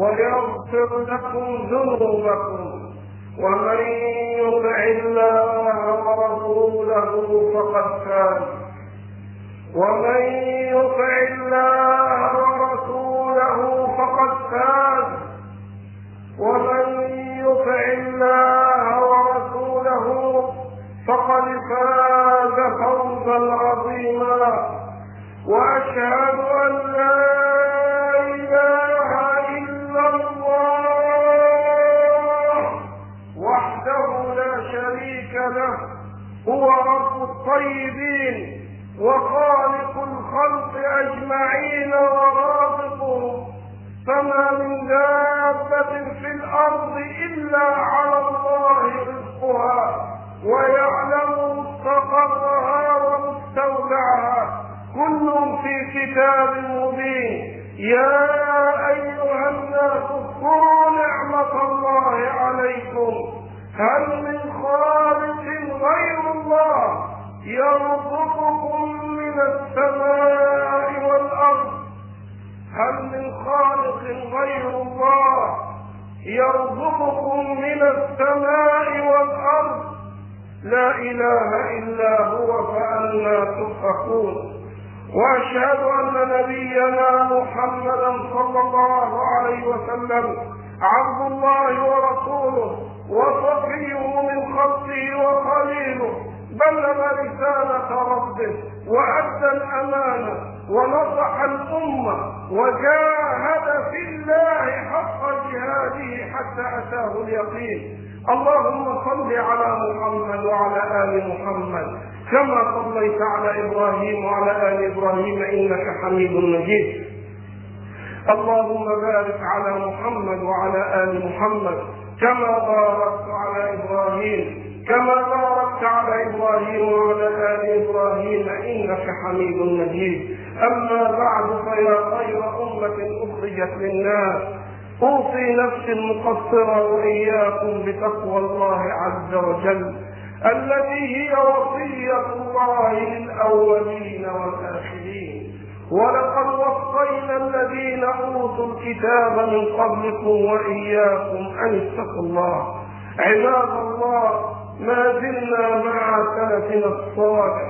ويغفر لكم ذنوبكم، ومن يطع الله ورسوله فقد فاز، ومن يطع الله ورسوله فقد فاز فوزا عظيما. وأشهد أن لا إله إلا الله وحده لا شريك له، هو رب الطيبين وخالق الخلق أجمعين ورازقهم، فما من دابة في الأرض إلا على الله رزقها ويعلم مستقرها ومستودعها، كل في كتاب مبين. يا أيها الناس اذكروا نعمة الله عليكم، هل من خالق غير الله يرزقكم من السماء والأرض؟ لا إله إلا هو فأنا تؤفكون. وأشهد أن نبينا محمدا صلى الله عليه وسلم عبد الله ورسوله وصفيه من خلقه وخليله، بلغ رسالة ربه وأدى الأمانة ونصح الأمة وجاهد في الله حق جهاده حتى أتاه اليقين. اللهم صل على محمد وعلى آل محمد كما صليت على إبراهيم وعلى آل إبراهيم إنك حميد مجيد. اللهم بارك على محمد وعلى آل محمد كما باركت على إبراهيم وعلى آل إبراهيم إنك حميد مجيد. أما بعد، فيا خير أمة أخرجت للناس، أوصي نفسي المقصرة وإياكم بتقوى الله عز وجل التي هي وصية الله للأولين والآخرين. ولقد وصينا الذين أوتوا الكتاب من قبلكم وإياكم أن اتقوا الله. عباد الله، ما زلنا مع سلفنا الصالح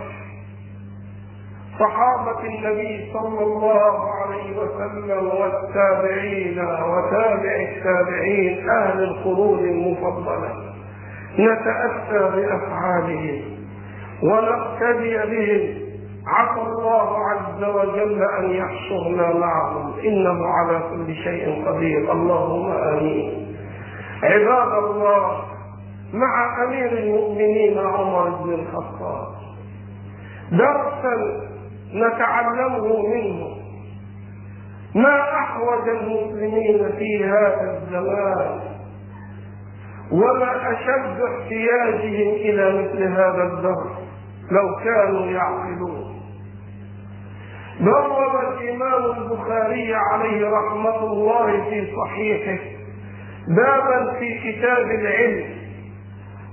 صحابة النبي صلى الله عليه وسلم والتابعين وتابع التابعين، أهل القرون المفضلة، نتأسى بأفعالهم ونقتدي بهم. عسى الله عز وجل أن يحشرنا معهم، إنه على كل شيء قدير. اللهم آمين. عباد الله، مع أمير المؤمنين عمر بن الخطاب درسا نتعلمه منه ما أحوج المسلمين في هذا الزمان، وما أشد احتياجهم إلى مثل هذا الدرس لو كانوا يعقلون. بوّب الإمام البخاري عليه رحمة الله في صحيحه بابا في كتاب العلم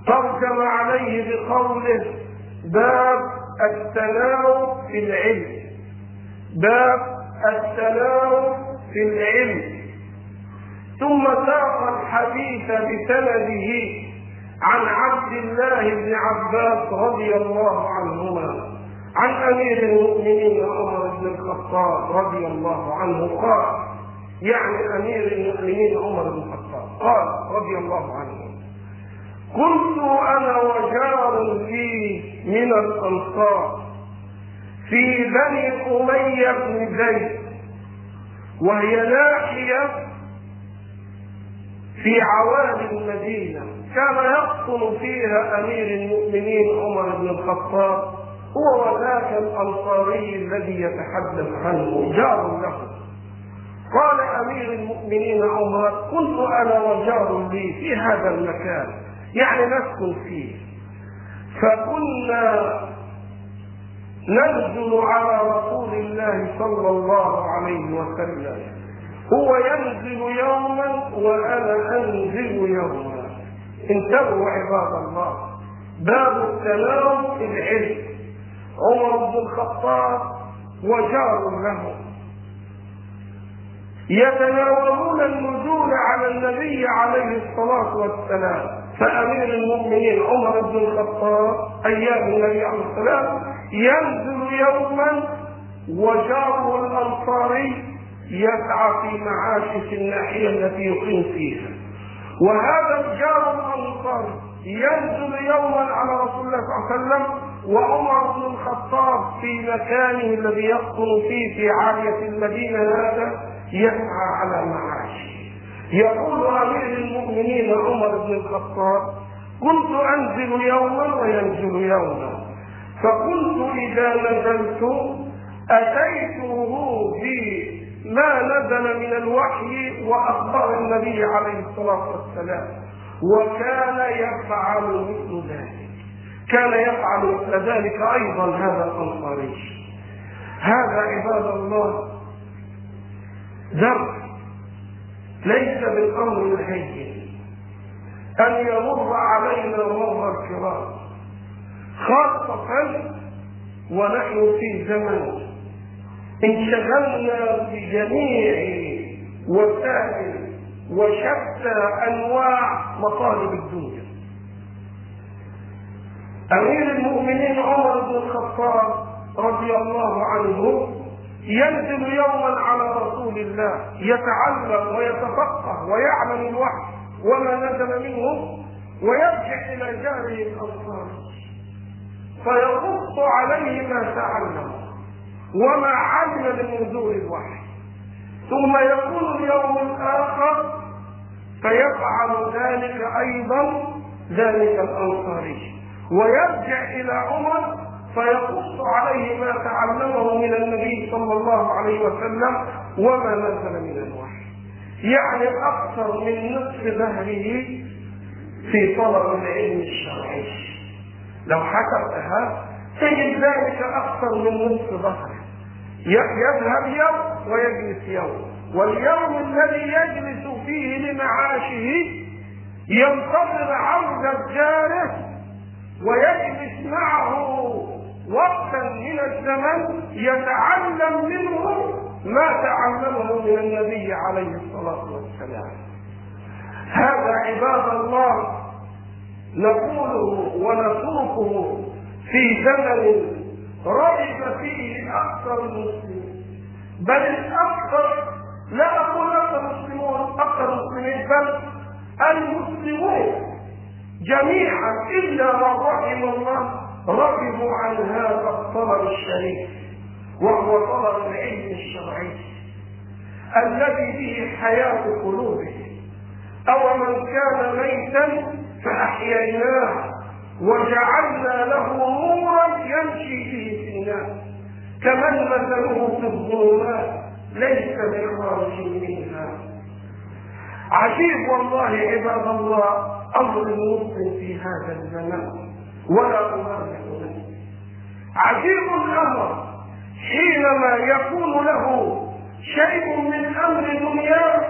ترجم عليه بقوله باب التلاوم في العلم، ثم ساق الحديث بسنده عن عبد الله بن عباس رضي الله عنهما عن أمير المؤمنين عمر بن الخطاب رضي الله عنه قال: يعني أمير المؤمنين عمر بن الخطاب، قال رضي الله عنه: كنت أنا وجار فيه من الأنصار في بني أمية بن زيد، وهي ناحية في عوالي المدينة، كان يقطن فيها أمير المؤمنين عمر بن الخطاب، هو وذاك الأنصاري الذي يتحدث عنه جار له. قال أمير المؤمنين عمر: كنت أنا وجار لي في هذا المكان، يعني نسكن فيه، فكنا ننزل على رسول الله صلى الله عليه وسلم، هو ينزل يوما وأنا أنزل يوما. انتبهوا عباد الله، باب التناوب العلم، عمر بن الخطاب وجار له يتناولون النزول على النبي عليه الصلاة والسلام، فأمير المؤمنين عمر بن الخطاب أيام النبي عليه السلام ينزل يوما، وجاره الأنصاري يسعى في معاشه في الناحية التي يقيم فيها، وهذا الجار الأنصاري ينزل يوما على رسول الله صلى الله عليه وسلم، وعمر بن الخطاب في مكانه الذي يسكن فيه في عالية المدينة هذا يسعى على معاشه. يقول أمير المؤمنين عمر بن الخطاب: كنت أنزل يوما وينزل يوما، فكنت إذا نزلت أتيته بما نزل من الوحي وأخبر النبي عليه الصلاة والسلام، وكان يفعل مثل ذلك، كان يفعل مثل ذلك أيضا هذا الأنصاري. هذا عباد الله درس، ليس بالامر الهين ان يمر علينا مر الكرام، خاصه ونحن في زمن انشغلنا بجميع وسائل وشتى انواع مطالب الدنيا. امير المؤمنين عمر بن الخطاب رضي الله عنه ينزل يوما على رسول الله يتعلم ويتفقه ويعلم الوحي وما نزل منه، ويرجع الى جاره الانصاري فيقص عليه ما تعلم وما علم من نزول الوحي، ثم يكون اليوم الاخر فيفعل ذلك ايضا ذلك الانصاري، ويرجع الى عمر فيقص عليه ما تعلمه من النبي صلى الله عليه وسلم وما نزل من الوحي، يعني أكثر من نصف دهره في طلب العلم الشرعي. لو حسبتها تجد ذلك أكثر من نصف دهره، يذهب يوم ويجلس يوم، واليوم الذي يجلس فيه لمعاشه ينتظر عودة جاره ويجلس معه وقتا من الزمن يتعلم منه ما تعلمه من النبي عليه الصلاة والسلام. هذا عباد الله نقوله ونتركه في زمن رغب فيه أكثر المسلمين، بل الأكثر، لا أقول أكثر المسلمين بل المسلمون جميعا إلا من رحم الله رغبوا عن هذا الطلب الشريف، وهو طلب العلم الشرعي الذي به حياة قلوبه. أو من كان ميتا فأحييناه وجعلنا له نورا يمشي به في الناس، كمن مثله في الظلمات ليس بخارج منها. عجيب والله عباد الله أمر المسلم في هذا الزمان، ولا أمره منه. عجيب الأمر حينما يكون له شيء من أمر دنياه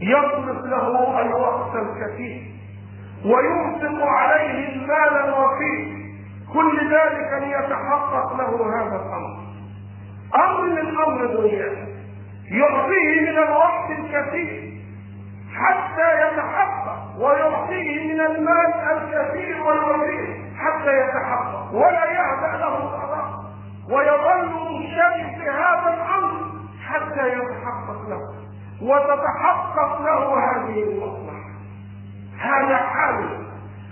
يصرف له الوقت الكثير وينفق عليه المال الوفير، كل ذلك ليتحقق له هذا الأمر، أمر من أمر دنياه يعطيه من الوقت الكثير حتى يتحقق، ويعطيه من المال الكثير والوفير حتى يتحقق، ولا يهدأ له القضاء، ويظل منشغل في هذا الامر حتى يتحقق له. وتتحقق له هذه المصلحة. هذا حال.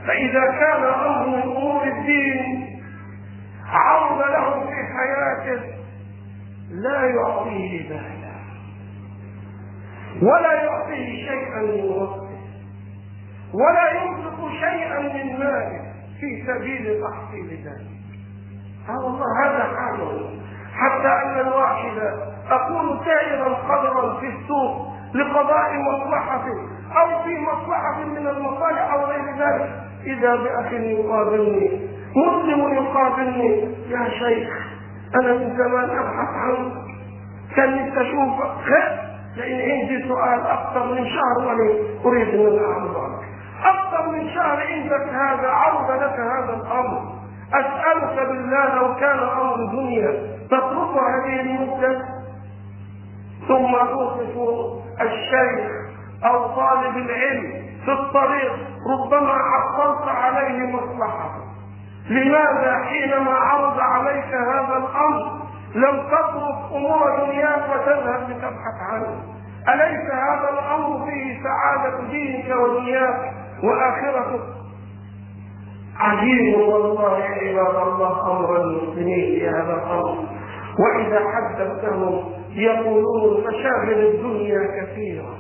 فإذا كان أمر أمور الدين عرض له في حياته لا يعطيه بالا ولا يعطيه شيئا من وقته ولا ينفق شيئا من ماله في سبيل تحصيل ذلك. والله هذا حاله. حتى أن الواحد أكون سائرا قدرا في السوق لقضاء مصلحة أو في مصلحة من المصالح أو غير ذلك، إذا بأخ يقابلني، مسلم يقابلني: يا شيخ أنا من زمان أبحث عنك، كان نستشوفك، لأن عندي سؤال أكثر من شهر وأنا أريد أن أعرض عنك. أكثر من شهر عندك هذا، عرض لك هذا الأمر، أسألك بالله لو كان أمر دنيا تترك هذه المدة ثم أوقف الشيخ أو طالب العلم في الطريق، ربما حصلت عليه مصلحة. لماذا حينما عرض عليك هذا الأمر لم تترك أمور دنياك وتذهب لتبحث عنه؟ أليس هذا الأمر فيه سعادة دينك ودنياك وآخرتك؟ عجيب والله يا عباد الله أمر المسلمين بهذا الأمر. وإذا حدثتهم يقولون: مشاغل الدنيا كثيرة،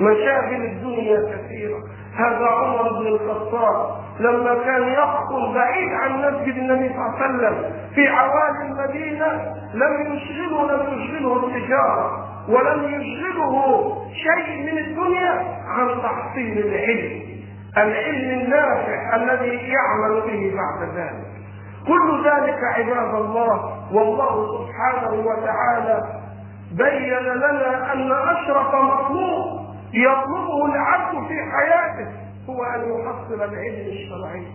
مشاغل الدنيا كثيرة. هذا عمر بن الخطاب لما كان يقطن بعيد عن مسجد النبي صلى الله عليه وسلم في عوالي المدينة لم يشغله التجارة ولم يشغله شيء من الدنيا عن تحصيل العلم النافع الذي يعمل به بعد ذلك. كل ذلك عباد الله، والله سبحانه وتعالى بين لنا أن أشرف مطلوب يطلبه العبد في حياته هو أن يحصل العلم الشرعي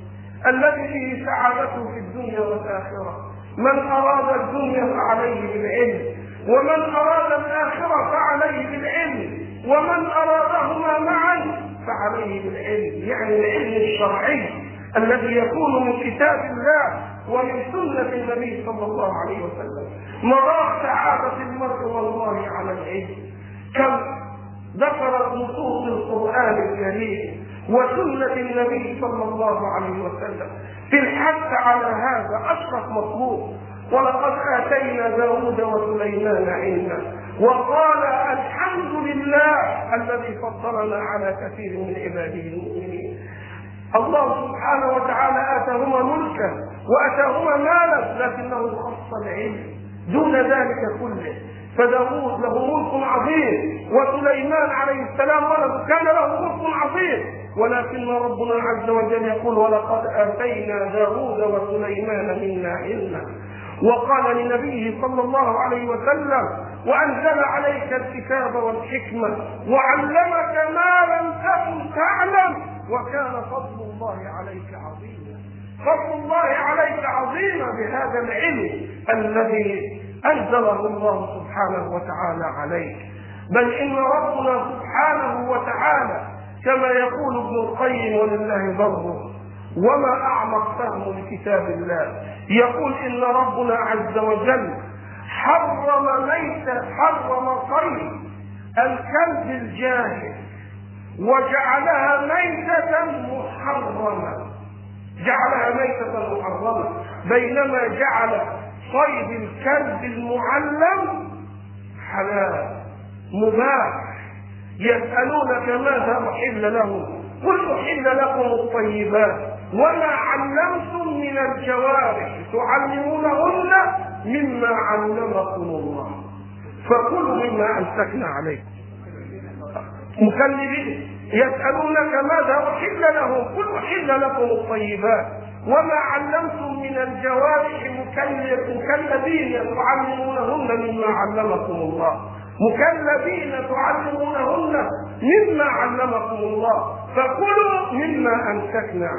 الذي فيه سعادته في الدنيا والآخرة. من أراد الدنيا فعليه بالعلم، ومن أراد الآخرة فعليه بالعلم، ومن أرادهما معا فعليه بالعلم. يعني العلم الشرعي الذي يكون من كتاب الله ومن سنة النبي صلى الله عليه وسلم. مراح سعادة المرء والله على العلم، كم ذكرت نصوص القرآن الكريم وسنة النبي صلى الله عليه وسلم في الحث على هذا أشرف مطلوب. ولقد آتينا داود وسليمان علما وقال الحمد لله الذي فضلنا على كثير من عباده المؤمنين. الله سبحانه وتعالى آتاهما ملكا وآتاهما مالا، لكنه خص العلم دون ذلك كله. فداود له ملك عظيم، وسليمان عليه السلام ولد كان له ملك عظيم، ولكن ربنا عز وجل يقول: ولقد آتينا داود وسليمان منا علما. وقال لنبيه صلى الله عليه وسلم: وأنزل عليك الكتاب والحكمة وعلمك ما لم تكن تعلم وكان فضل الله عليك عظيما. فضل الله عليك عظيما بهذا العلم الذي أنزله الله سبحانه وتعالى عليك. بل إن ربنا سبحانه وتعالى كما يقول ابن القيم ولله ضره وما أعمق فهم لكتاب الله، يقول إن ربنا عز وجل حرم صيد الكلب الجاهل وجعلها ميتة محرمة، بينما جعل صيد الكلب المعلم حلال مباح. يسألونك ماذا أحل لهم؟ قل أحل لكم الطيبات وما علمتم من الجوارح تعلمونهن مما علمكم الله فكلوا مما أمسكنا عليكم مكلبين. يسألونك ماذا أحل لهم؟ قل أحل لكم الطيبات وما علمتم من الجوارح مكلبين تعلمونهن مما علمكم الله فكلوا مما أمسكنا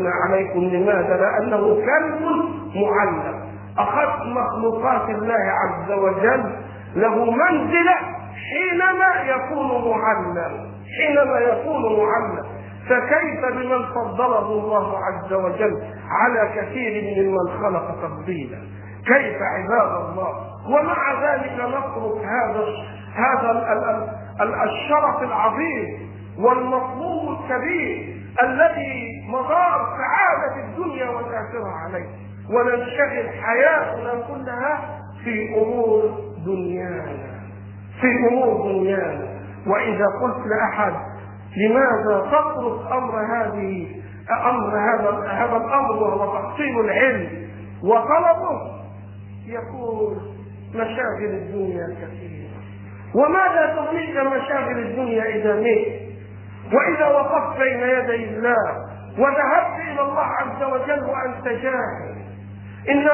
عليكم لماذا؟ لأنه كلب معلم. أخذ مخلوقات الله عز وجل له منزلة حينما يكون معلم، فكيف بمن فضله الله عز وجل على كثير ممن خلق تفضيلا؟ كيف عباد الله؟ ومع ذلك نترك هذا الشرف العظيم والمطلوب الكبير الذي مدار سعادة الدنيا والآخرة عليه، وننشغل حياتنا كلها في أمور دنيانا وإذا قلت لأحد لماذا تترك هذا الأمر وهو تحصيل العلم وطلبه، يقول مشاغل الدنيا كثيرة. وماذا تغنيك مشاغل الدنيا إذا ميت وإذا وقفت بين يدي الله وذهبت إلى الله عز وجل وأنت جاهل؟ إن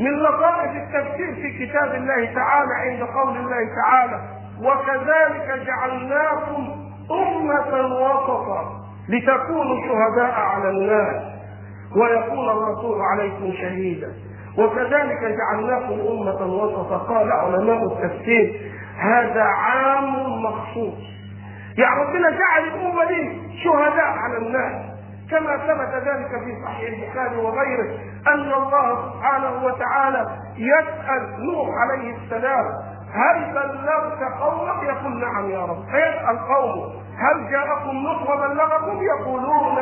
من لطائف التفسير في كتاب الله تعالى عند قول الله تعالى وكذلك جعلناكم أمة وسطا لتكونوا شهداء على الناس ويكون الرسول عليكم شهيدا. وكذلك جعلناكم أمة وسطا، قال علماء التفسير هذا عام مخصوص، يعني ربنا جعل الأمة دي شهداء على الناس، كما ثبت ذلك في صحيح البخاري وغيره أن الله سبحانه وتعالى يسأل نوح عليه السلام هل بلغت قومك؟ يقول نعم يا رب. فيسأل قومه هل جاءكم نصر وبلغكم؟ يقولون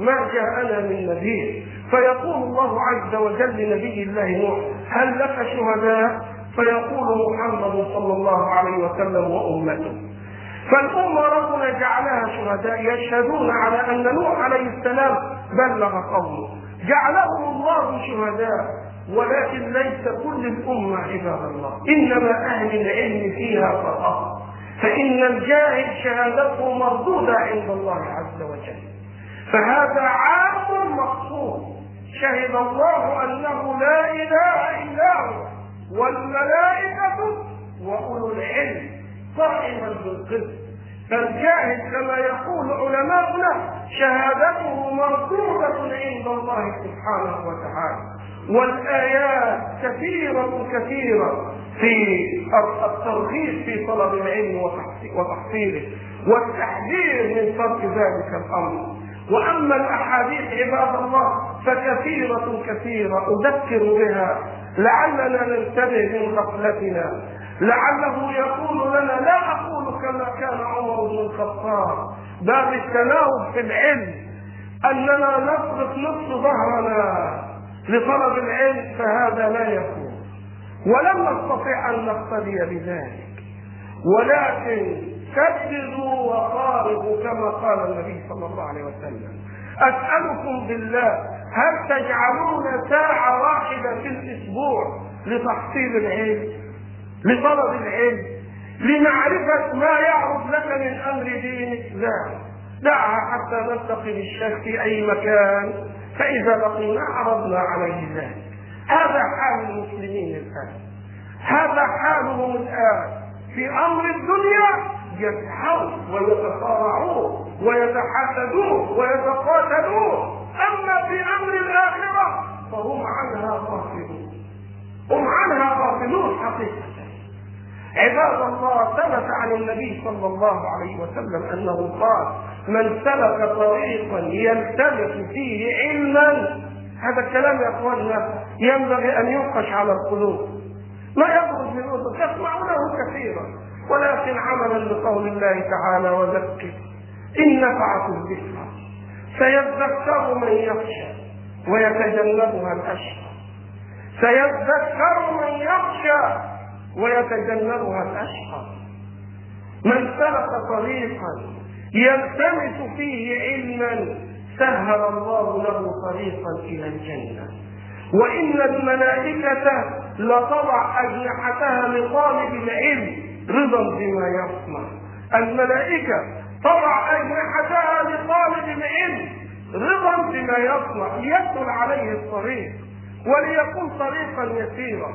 ما جاءنا من نذير. فيقول الله عز وجل لنبي الله نوح هل لك شهداء؟ فيقول محمد صلى الله عليه وسلم وأمته. فالأمة ربنا جعلها شهداء يشهدون على أن نوح عليه السلام بلغ قومه، جعلهم الله شهداء، ولكن ليس كل الأمة عباد الله، إنما أهل العلم فيها فقط، فإن الجاهل شهادته مردودة عند الله عز وجل. فهذا عام مخصوص، شهد الله أنه لا إله إلا هو والملائكة وأولو العلم صائما بالقسط. فالجاهل كما يقول علماؤنا شهادته مردودة عند الله سبحانه وتعالى. والآيات كثيرة في الترغيب في طلب العلم وتحصيله والتحذير من ترك ذلك الأمر. وأما الأحاديث عباد الله فكثيرة أذكر بها لعلنا ننتبه من غفلتنا، لعله يقول لنا لا أقول كما كان عمر بن الخطاب باب التناوب في العلم أننا نصرف نصف ظهرنا لطلب العلم، فهذا لا يكون ولم نستطع أن نقتدي بذلك، ولكن سددوا وقاربوا كما قال النبي صلى الله عليه وسلم. أسألكم بالله هل تجعلون ساعة واحدة في الأسبوع لتحصيل العلم لطلب العلم لمعرفة ما يعرض لك من أمر دينك؟ لا، دعها حتى نلتقي بالشيخ في أي مكان، فإذا لقينا عرضنا عليه ذلك. هذا حال المسلمين الآن، هذا حالهم الآن في أمر الدنيا، يسحون ويتصارعون ويتحاسدون ويتقاتلون، أما في أمر الآخرة فهم عنها غافلون حقيقة. عباد الله ثبت عن النبي صلى الله عليه وسلم أنه قال من سلك طريقا يلتمس فيه علما، هذا الكلام يا أخواننا ينبغي أن ينقش على القلوب، ما يخرج من أذنك تسمعونه كثيرا، ولكن عملا لقول الله تعالى وذكر إن نفعت الذكرى سيذكر من يخشى ويتجنبها الأشقى من سلك طريقا يلتمس فيه علما سهل الله له طريقا إلى الجنة، وإن الملائكة لتضع أجنحتها لطالب العلم رضا بما يصنع. الملائكة تضع أجنحتها لطالب العلم رضا بما يصنع، ليدخل عليه الطريق وليكون طريقا يسيرا.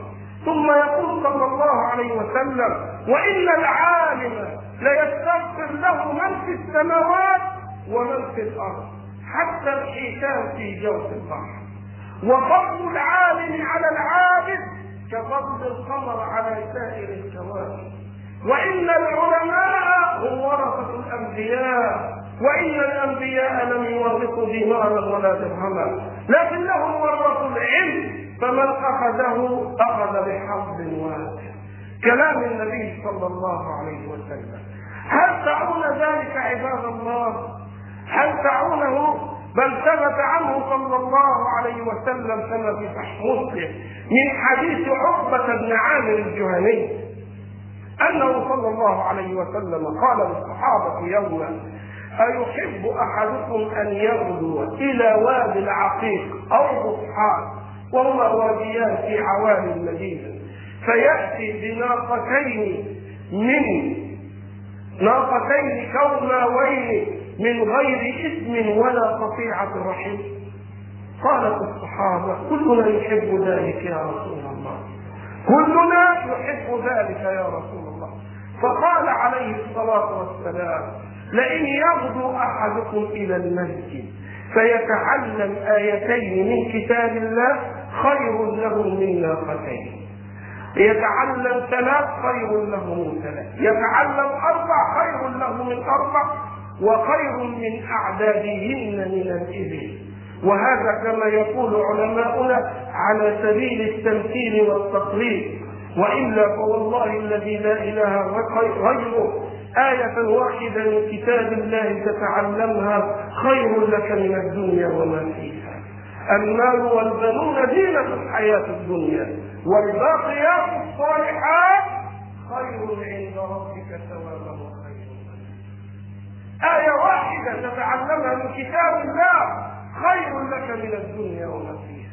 ثم يقول صلى الله عليه وسلم وإن العالم ليستغفر له من في السماوات ومن في الأرض حتى الحيتان في جوف البحر. وفضل العالم على العابد كفضل القمر على سائر الكواكب. وإن العلماء هم ورثة الأنبياء، وإن الأنبياء لم يورثوا دينارا ولا درهما، لكن لهم ورثوا العلم، فمن أخذه أخذ بحظ واسع. كلام النبي صلى الله عليه وسلم. هل تعون ذلك عباد الله؟ هل تعونه؟ بل ثبت عنه صلى الله عليه وسلم كما في صحيح مسلم من حديث عقبة بن عامر الجهني أنه صلى الله عليه وسلم قال للصحابة يوما: أيحب أحدكم أن يغدو إلى وادي العقيق أو بطحان، وهما واديان في عوالي المدينة، فيأتي بناقتين كرماوين من غير إثم ولا قطيعة رحم؟ قالت الصحابة: كلنا يحب ذلك يا رسول الله، كلنا يحب ذلك يا رسول الله. فقال عليه الصلاة والسلام: لئن يغدو أحدكم إلى المسجد فيتعلم آيتين من كتاب الله خير له من ناقتين، يتعلم 3 خير له من 3، يتعلم 4 خير له من 4، وخير من أعدادهن من الإبل. وهذا كما يقول علماؤنا على سبيل التمثيل والتقليد، وإلا فوالله الذي لا إله غيره آية واحدة من كتاب الله تتعلمها خير لك من الدنيا وما فيها. المال والبنون زينة الحياة الدنيا، والباقيات الصالحات خير عند ربك ثوابا وخير مردا. آية واحدة تتعلمها من كتاب الله خير لك من الدنيا وما فيها.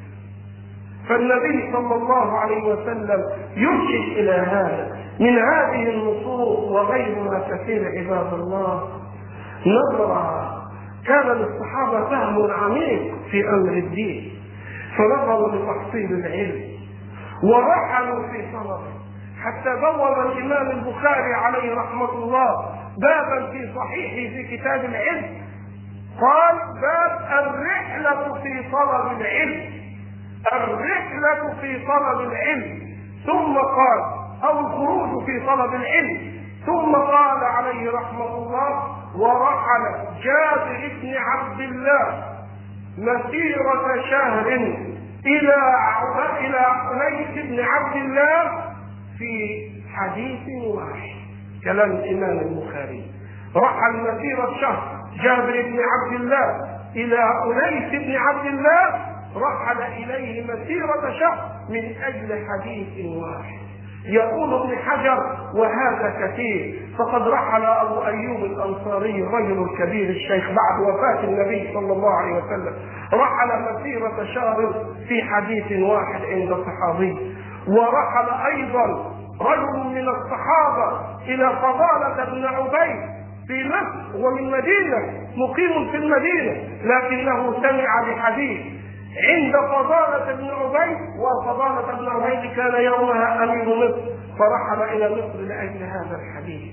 فالنبي صلى الله عليه وسلم يشير إلى هذا من هذه النصوص وغيرها كثير عباد الله. نظرة كان للصحابة فهم عميق في أمر الدين، فنظروا لتحصيل العلم ورحلوا في طلبه، حتى بوّب الإمام البخاري عليه رحمة الله بابا في صحيحه في كتاب العلم، قال: باب الرحلة في طلب العلم، الرحلة في طلب العلم. ثم قال: أو الخروج في طلب العلم. ثم قال عليه رحمة الله: ورحل جابر بن عبد الله مسيرة شهر إلى أنيس بن عبد الله في حديث واحد. كلام الإمام البخاري: رحل مسيرة شهر جابر بن عبد الله إلى أنيس بن عبد الله، رحل إليه مسيرة شهر من أجل حديث واحد. يقول ابن حجر: وهذا كثير، فقد رحل أبو أيوب الأنصاري الرجل الكبير الشيخ بعد وفاة النبي صلى الله عليه وسلم، رحل مسيرة شهر في حديث واحد عند الصحابي. ورحل أيضا رجل من الصحابة إلى فضالة بن عبيد في مصر، ومن مدينة، مقيم في المدينة، لكنه سمع بحديث عند فضالة بن عبيد، وفضالة بن عبيد كان يومها أمير مصر، فرحل إلى مصر لأجل هذا الحديث.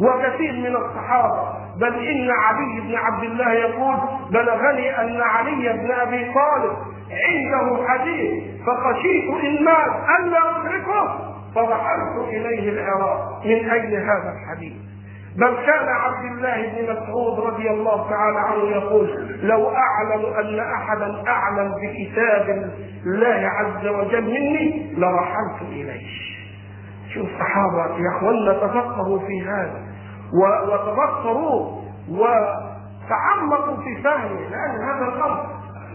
وكثير من الصحابة، بل إن علي بن عبد الله يقول: بلغني أن علي بن أبي طالب عنده حديث، فخشيت إن مات ألا أدركه، فرحلت إليه العراق من أجل هذا الحديث. بل كان عبد الله بن مسعود رضي الله تعالى عنه يقول: لو أعلم أن أحدا أعلم بكتاب الله عز وجل مني لرحلت إليه. شوف الصحابة يا أخوانا، تفكروا في هذا وتفكروا وتعمقوا في فهمه، لأن هذا الأمر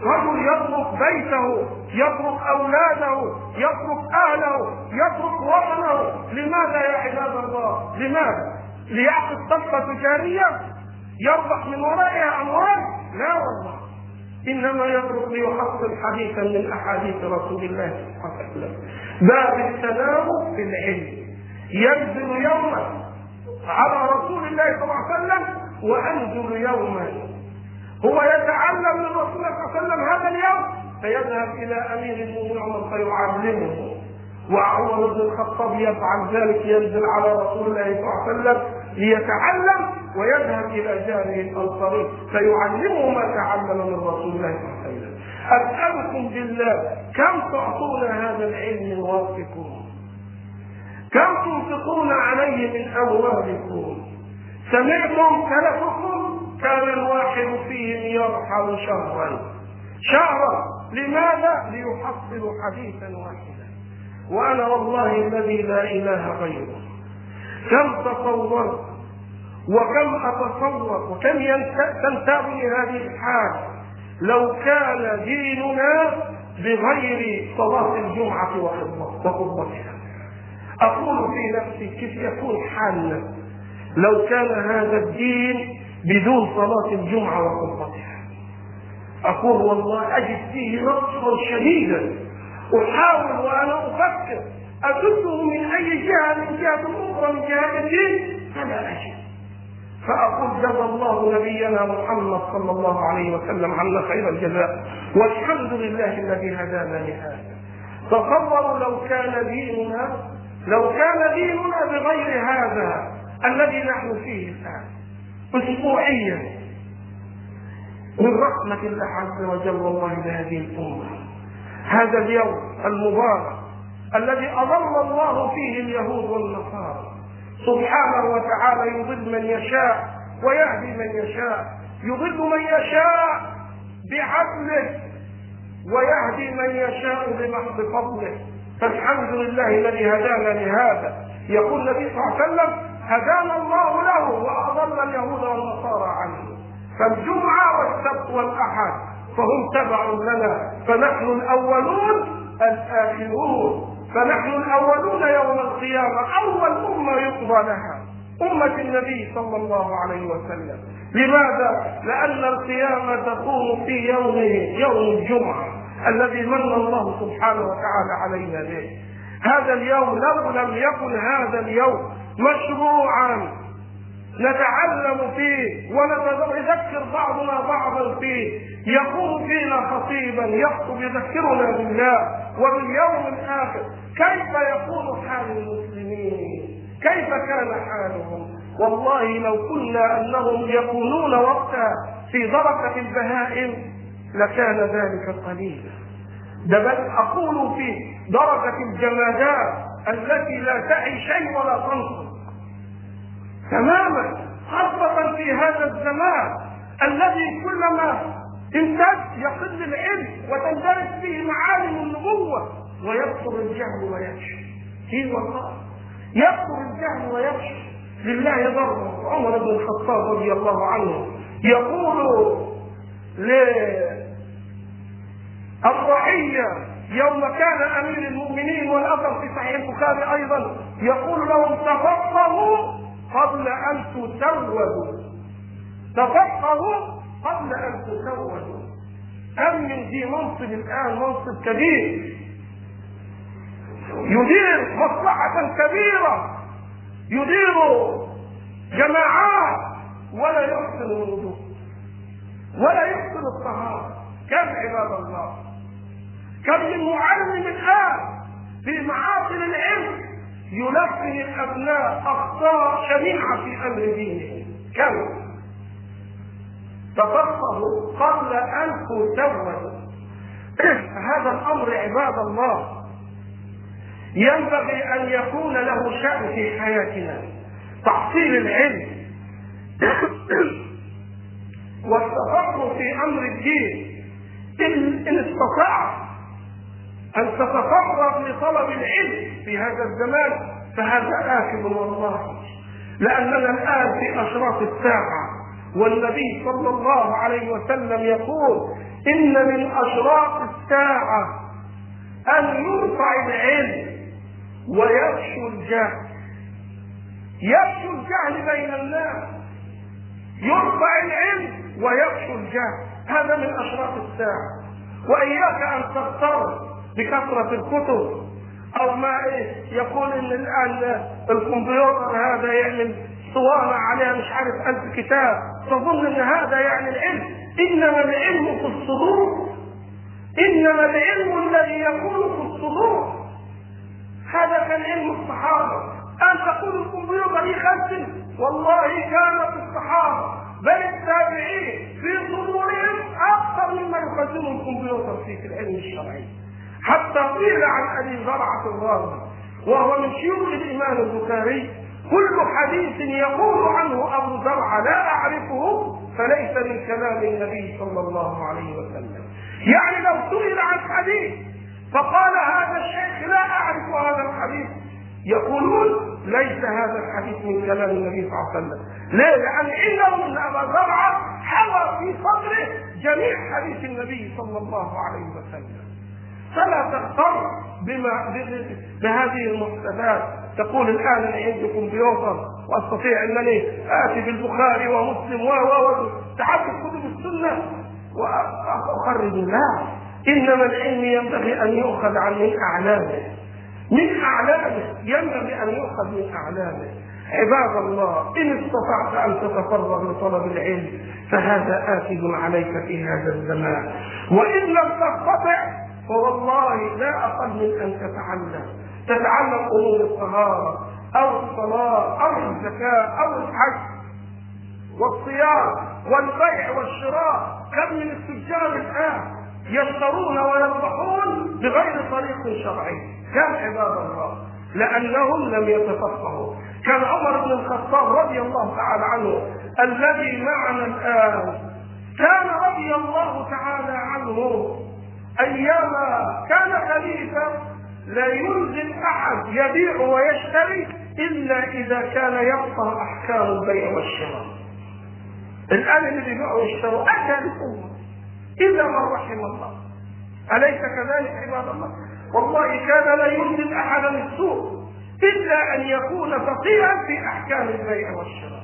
رجل يترك بيته، يترك أولاده، يترك أهله، يترك وطنه. لماذا يا عباد الله؟ لماذا؟ ليعقد صفقة تجارية يربح من ورائها أموال؟ لا والله، إنما يترك ليحصل حديثا من أحاديث رسول الله صلى الله عليه وسلم. باب التناوب في العلم. ينزل يوما على رسول الله صلى الله عليه وسلم، وأنزل يوما، هو يتعلم من رسول الله صلى الله عليه وسلم هذا اليوم، فيذهب إلى أمير المؤمنين عمر فيعلمه، وعمر بن الخطاب يفعل ذلك، ينزل على رسول الله صلى الله عليه وسلم ليتعلم، ويذهب إلى جاره الأنصاري فيعلمه ما تعلم من رسول الله صلى الله عليه وسلم. أسألكم بالله، كم تعطون هذا العلم واثقون؟ كم تنفقون عليه من أموالكم؟ سمعتم تلفكم: كان الواحد فيهم يرحل شهرا. لماذا؟ ليحصل حديثا واحدا. وأنا والله الذي لا إله غيره كم تصورت وكم أتصور وكم تنتابني هذه الحال لو كان ديننا بغير صلاة الجمعة وخطبتها. أقول في نفسي كيف يكون حالنا لو كان هذا الدين بدون صلاة الجمعة وخطبتها. أقول والله أجد فيه نقصا شديدا، أحاول وأنا أفكر أجده من أي جهة، من جهة أخرى، من جهة الدين، فلا أجد. فأقول جزا الله نبينا محمد صلى الله عليه وسلم عنا خير الجزاء، والحمد لله الذي هدانا لهذا. تصوروا لو كان ديننا بغير هذا الذي نحن فيه الآن، أسبوعيا من رحمة الله عز وجل والله بهذه الأمة. هذا اليوم المبارك الذي أضل الله فيه اليهود والنصارى سبحانه وتعالى، يضل من يشاء ويهدي من يشاء، يضل من يشاء بعدله ويهدي من يشاء بمحض فضله. فالحمد لله الذي هدانا لهذا. يقول النبي صلى الله عليه وسلم هدانا الله له وأضل اليهود والنصارى عنه. فالجمعة والسبت والأحد فهم تبع لنا، فنحن الأولون الآخرون، فنحن الأولون يوم القيامة، أول أمة يقضى لها أمة النبي صلى الله عليه وسلم. لماذا؟ لأن القيامة تقوم في يوم الجمعة الذي من الله سبحانه وتعالى علينا به. هذا اليوم لو لم يكن هذا اليوم مشروعا نتعلم فيه ونذكر بعضنا بعضا فيه، يقوم فينا خطيبا يخطب يذكرنا بالله وباليوم الآخر، كيف يكون حال المسلمين؟ كيف كان حالهم؟ والله لو كنا أنهم يكونون وقتها في ضركة البهائم لكان ذلك قليلا، بل أقول في ضركة الجمادات التي لا تعي شيء ولا تنصر تماما، خاصة في هذا الزمان الذي كلما انتج يقل العلم وتندرس فيه معالم النبوة ويكثر الجهل ويفشل. في والله يكثر الجهل ويفشل، لله يضر. عمر بن الخطاب رضي الله عنه يقول للرعية يوم كان أمير المؤمنين، والأثر في صحيح البخاري أيضا، يقول لهم تفقهوا قبل أن تسودوا، تفقهوا قبل أن تسودوا. أمن في منصب الآن، منصب كبير يدير مصلحة كبيرة، يدير جماعات، ولا يحسن الوضوء ولا يحسن الطهارة. كم عباد الله، كم المعلم الآن في معاصل العلم يلقن الأبناء أخطاء شنيعة في أمر دينهم. كم تفقهوا قبل أن تسودوا. هذا الأمر عباد الله ينبغي أن يكون له شأن في حياتنا، تحصيل العلم والتفقه في أمر الدين. إن استطعت أن تتفرغ لطلب العلم في هذا الزمان فهذا آكد والله، لأننا الآن في أشراط الساعة، والنبي صلى الله عليه وسلم يقول إن من أشراط الساعة أن يرفع العلم ويفشو الجهل. يفشو الجهل بين الناس، يرفع العلم ويفشو الجهل، هذا من أشراط الساعة. وإياك أن تغتر بكثرة الكتب، أو ما يقول إن الآن الكمبيوتر هذا يعمل صوانع عليها مش عارف 1000 كتاب، تظن إن هذا يعني العلم. إنما العلم في الصدور، إنما العلم الذي يكون في الصدور. هذا كان علم الصحابة. أن تقول الكمبيوتر دي خمسة، والله كانت الصحابة بل التابعين في صدورهم أكثر مما يخزنه الكمبيوتر في العلم الشرعي. حتى قيل عن أبي زرعة الرازي وهو من شيوخ الإمام البخاري كل حديث يقول عنه أبو زرعة لا أعرفه فليس من كلام النبي صلى الله عليه وسلم. يعني لو سئل عن حديث فقال هذا الشيخ لا أعرف هذا الحديث. يقولون ليس هذا الحديث من كلام النبي صلى الله عليه وسلم. ليه؟ لأن إنه من أبا زرعة حوى في صدره جميع حديث النبي صلى الله عليه وسلم. فلا تغتر بهذه المحتفات. تقول الآن أنا عندي كمبيوتر وأستطيع أنني آتي بالبخاري ومسلم وتحدث كتب السنة وأخرج. لا، إنما العلم ينبغي أن يؤخذ من أعلامه، من أعلامه ينبغي أن يؤخذ من أعلامه. عباد الله، إن استطعت أن تتفرغ لطلب العلم فهذا آكد عليك في هذا الزمان، وإن لم تستطع فوالله لا أقل من أن تتعلم أمور الطهارة أو الصلاة أو الزكاة أو الحج والصيام والبيع والشراء. كم من التجار الآن يشترون ويربحون بغير طريق شرعي، كم عباد الله، لأنهم لم يتفقهوا. كان عمر بن الخطاب رضي الله تعالى عنه الذي معنا الآن، كان رضي الله تعالى عنه أيام كان خليفة لا ينزل أحد يبيع ويشتري إلا إذا كان يفقه أحكام البيع والشراء. الآن الذي يبيعوا ويشتروا أهل الأمة إلا من رحم الله، أليس كذلك عباد الله؟ والله كان لا ينزل أحدا السوق إلا أن يكون فقيها في أحكام البيع والشراء.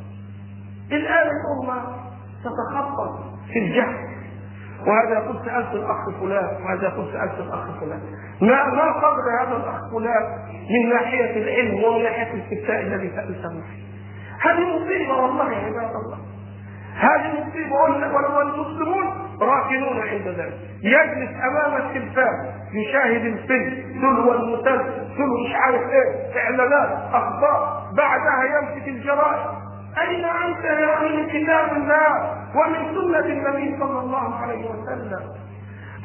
الآن الأمة تتخبط في الجهل، وهذا قد سألت الأخ فلان، وهذا قد سألت الأخ فلان، ما قدر هذا الأخ فلان من ناحية العلم ومن ناحية الاستفتاء الذي سألته فيه. هذه مصيبة والله عباد الله، هذه مصيبة. والمسلمون راكنون عند ذلك، يجلس أمام التلفاز يشاهد الفيلم تلو المسلسل تلو مش عارف إيه، إعلانات، أخبار، بعدها يمسك الجرائد. أين أنت يا أخي من كتاب الله ومن سنة النبي صلى الله عليه وسلم؟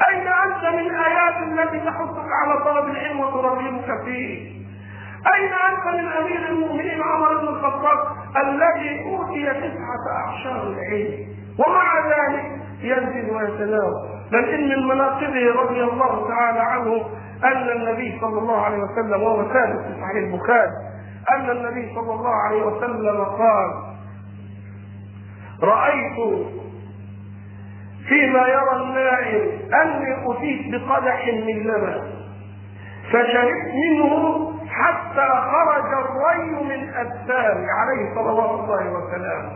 أين أنت من آيات التي تحثك على طلب العلم وترغبك فيه؟ أين أنت من أمير المؤمنين عمر بن الخطاب الذي أوتي 9 أعشار العلم ومع ذلك ينزل ويتناول؟ بل إن من مناقبه رضي الله تعالى عنه أن النبي صلى الله عليه وسلم، وهو ثابت في صحيح البخاري، أن النبي صلى الله عليه وسلم قال: رأيت فيما يرى الناعم أني أتيت بقدح من لبن فشربت منه حتى خرج الري من أجسامي، عليه صلوات الله وسلامه.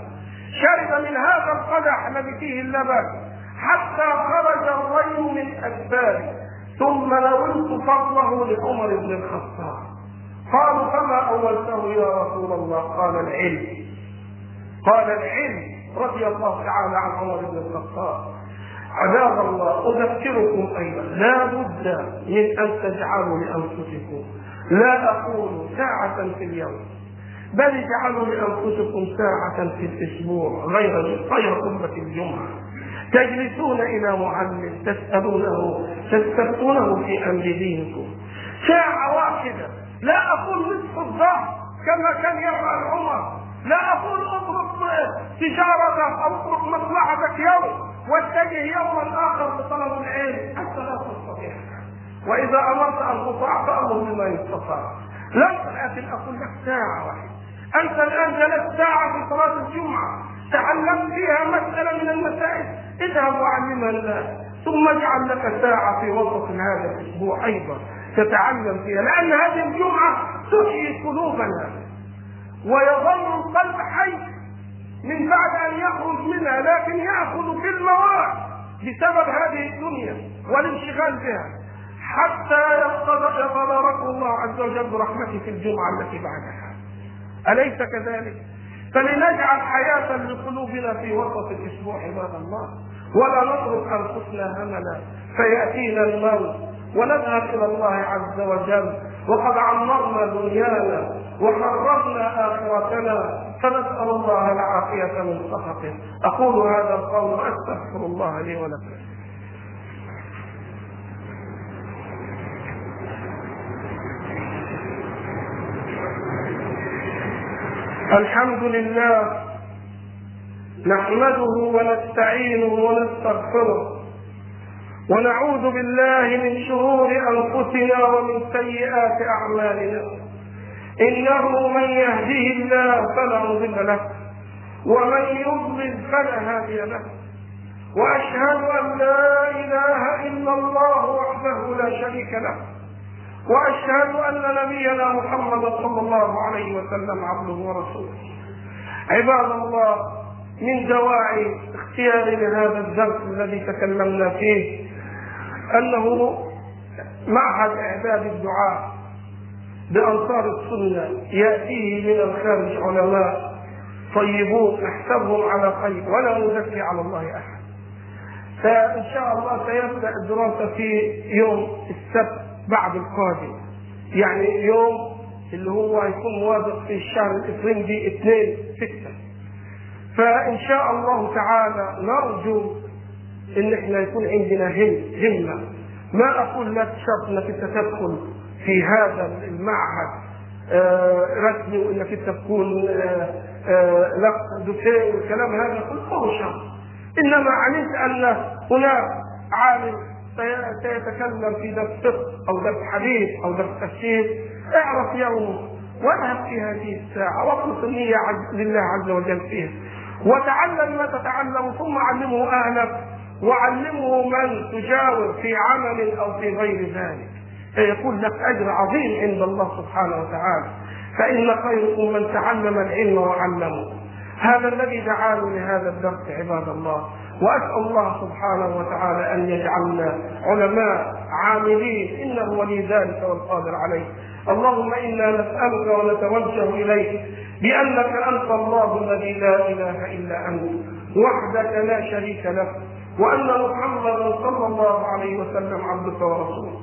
شرب من هذا القدح الذي فيه اللبن حتى خرج الري من أجسامي، ثم ناولت فضله لعمر بن الخطاب. قالوا: فما أولته يا رسول الله؟ قال: العلم. قال: العلم. رضي الله تعالى عن عمر بن الخطاب. عباد الله، أذكركم أيضا لا بد من أن تجعلوا لأنفسكم، لا أقول ساعة في اليوم، بل اجعلوا لأنفسكم ساعة في الأسبوع غير خطبة الجمعة، تجلسون إلى معلم تسألونه تستفتونه في أمر دينكم، ساعة واحدة. لا أقول نصف الظهر كما كان يفعل عمر، لا أقول اطرق تجارتك أو اطرق مصلحتك يوم واتجه يوما آخر لطلب العلم، حتى لا تستطيع. وإذا أمرت أن تطاع فأمر بما يستطاع. لكن أقول لك ساعة واحدة. أنت الآن جلست ساعة في صلاة الجمعة تعلمت فيها مسألة من المسائل، اذهب وعلمها لله، ثم اجعل لك ساعة في وسط هذا الأسبوع أيضا تتعلم فيها، لأن هذه الجمعة تحيي قلوبنا ويظل القلب حي من بعد أن يخرج منها، لكن يأخذ في المواد بسبب هذه الدنيا والانشغال بها حتى يتبارك الله عز وجل برحمته في الجمعة التي بعدها، أليس كذلك؟ فلنجعل حياة لقلوبنا في وسط الأسبوع عباد الله، ولا نترك أنفسنا هملا فيأتينا الموت ونذهب إلى الله عز وجل وقد عمرنا دنيانا وحرمنا آخرتنا، فنسأل الله العافية من سخطه. أقول هذا القول وأستغفر الله لي ولكم. الحمد لله نحمده ونستعينه ونستغفره ونعوذ بالله من شرور أنفسنا ومن سيئات أعمالنا، إنه من يهده الله فلا مضل له ومن يضلل فلا هادي له، وأشهد أن لا إله إلا الله وحده لا شريك له، وأشهد أن نبينا محمدا صلى الله عليه وسلم عبده ورسوله. عباد الله، من دواعي اختياري لهذا الدرس الذي تكلمنا فيه أنه معهد إعداد الدعاء بأنصار السنة يأتيه من الخارج علماء طيبون أحسبهم على خير ولا نزكي على الله أحد. فإن شاء الله سيبدأ الدراسة في يوم السبت بعد القادم، يعني يوم اللي هو هيكون موافق في الشهر الإفرنجي 2/6. فإن شاء الله تعالى نرجو إن إحنا يكون عندنا همة. ما أقول لك شرط أنك تدخل في هذا المعهد رسمي وأنك تكون لك دكتور والكلام هذا كله شرط، إنما علمت أن هناك عالم سيتكلم في درس فقه أو درس حديث أو درس تفسير، اعرف يومه واذهب في هذه الساعة واخلص النية لله عز وجل فيها، وتعلم ما تتعلم ثم علمه أهلك وعلمه من تجاور في عمل أو في غير ذلك، فيكون لك أجر عظيم عند الله سبحانه وتعالى، فإن خيركم من تعلم العلم وعلمه. هذا الذي دعاني لهذا الدرس عباد الله، وأسأل الله سبحانه وتعالى أن يجعلنا علماء عاملين، إنه ولي ذلك والقادر عليه. اللهم إنا نسألك ونتوجه إليك بأنك أنت الله الذي لا إله إلا أنت وحدك لا شريك لك، وأن محمدا صلى الله عليه وسلم عبدك ورسولك.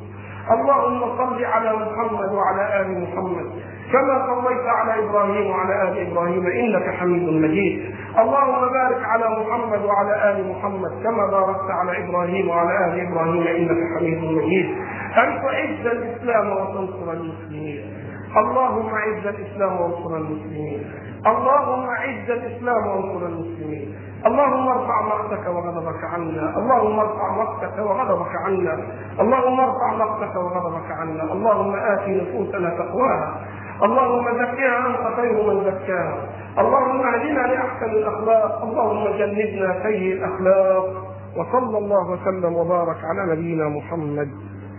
اللهم صل على محمد وعلى آل محمد كما صليت على إبراهيم وعلى آل إبراهيم إنك حميد مجيد. اللهم بارك على محمد وعلى آل محمد كما باركت على إبراهيم وعلى آل إبراهيم إنك حميد مجيد. أن تعز الإسلام وتنصر المسلمين. اللهم عز الإسلام وانصر المسلمين. اللهم عز الإسلام وانصر المسلمين. اللهم ارفع مقتك وغضبك عنا. اللهم ارفع مقتك وغضبك عنا. اللهم ارفع مقتك وغضبك عنا. اللهم آت نفوسنا تقواها. اللهم زكها أنت خير من زكاها. اللهم اهدنا لأحسن الأخلاق. اللهم جنبنا سيء الأخلاق. وصلى الله وسلم وبارك على نبينا محمد.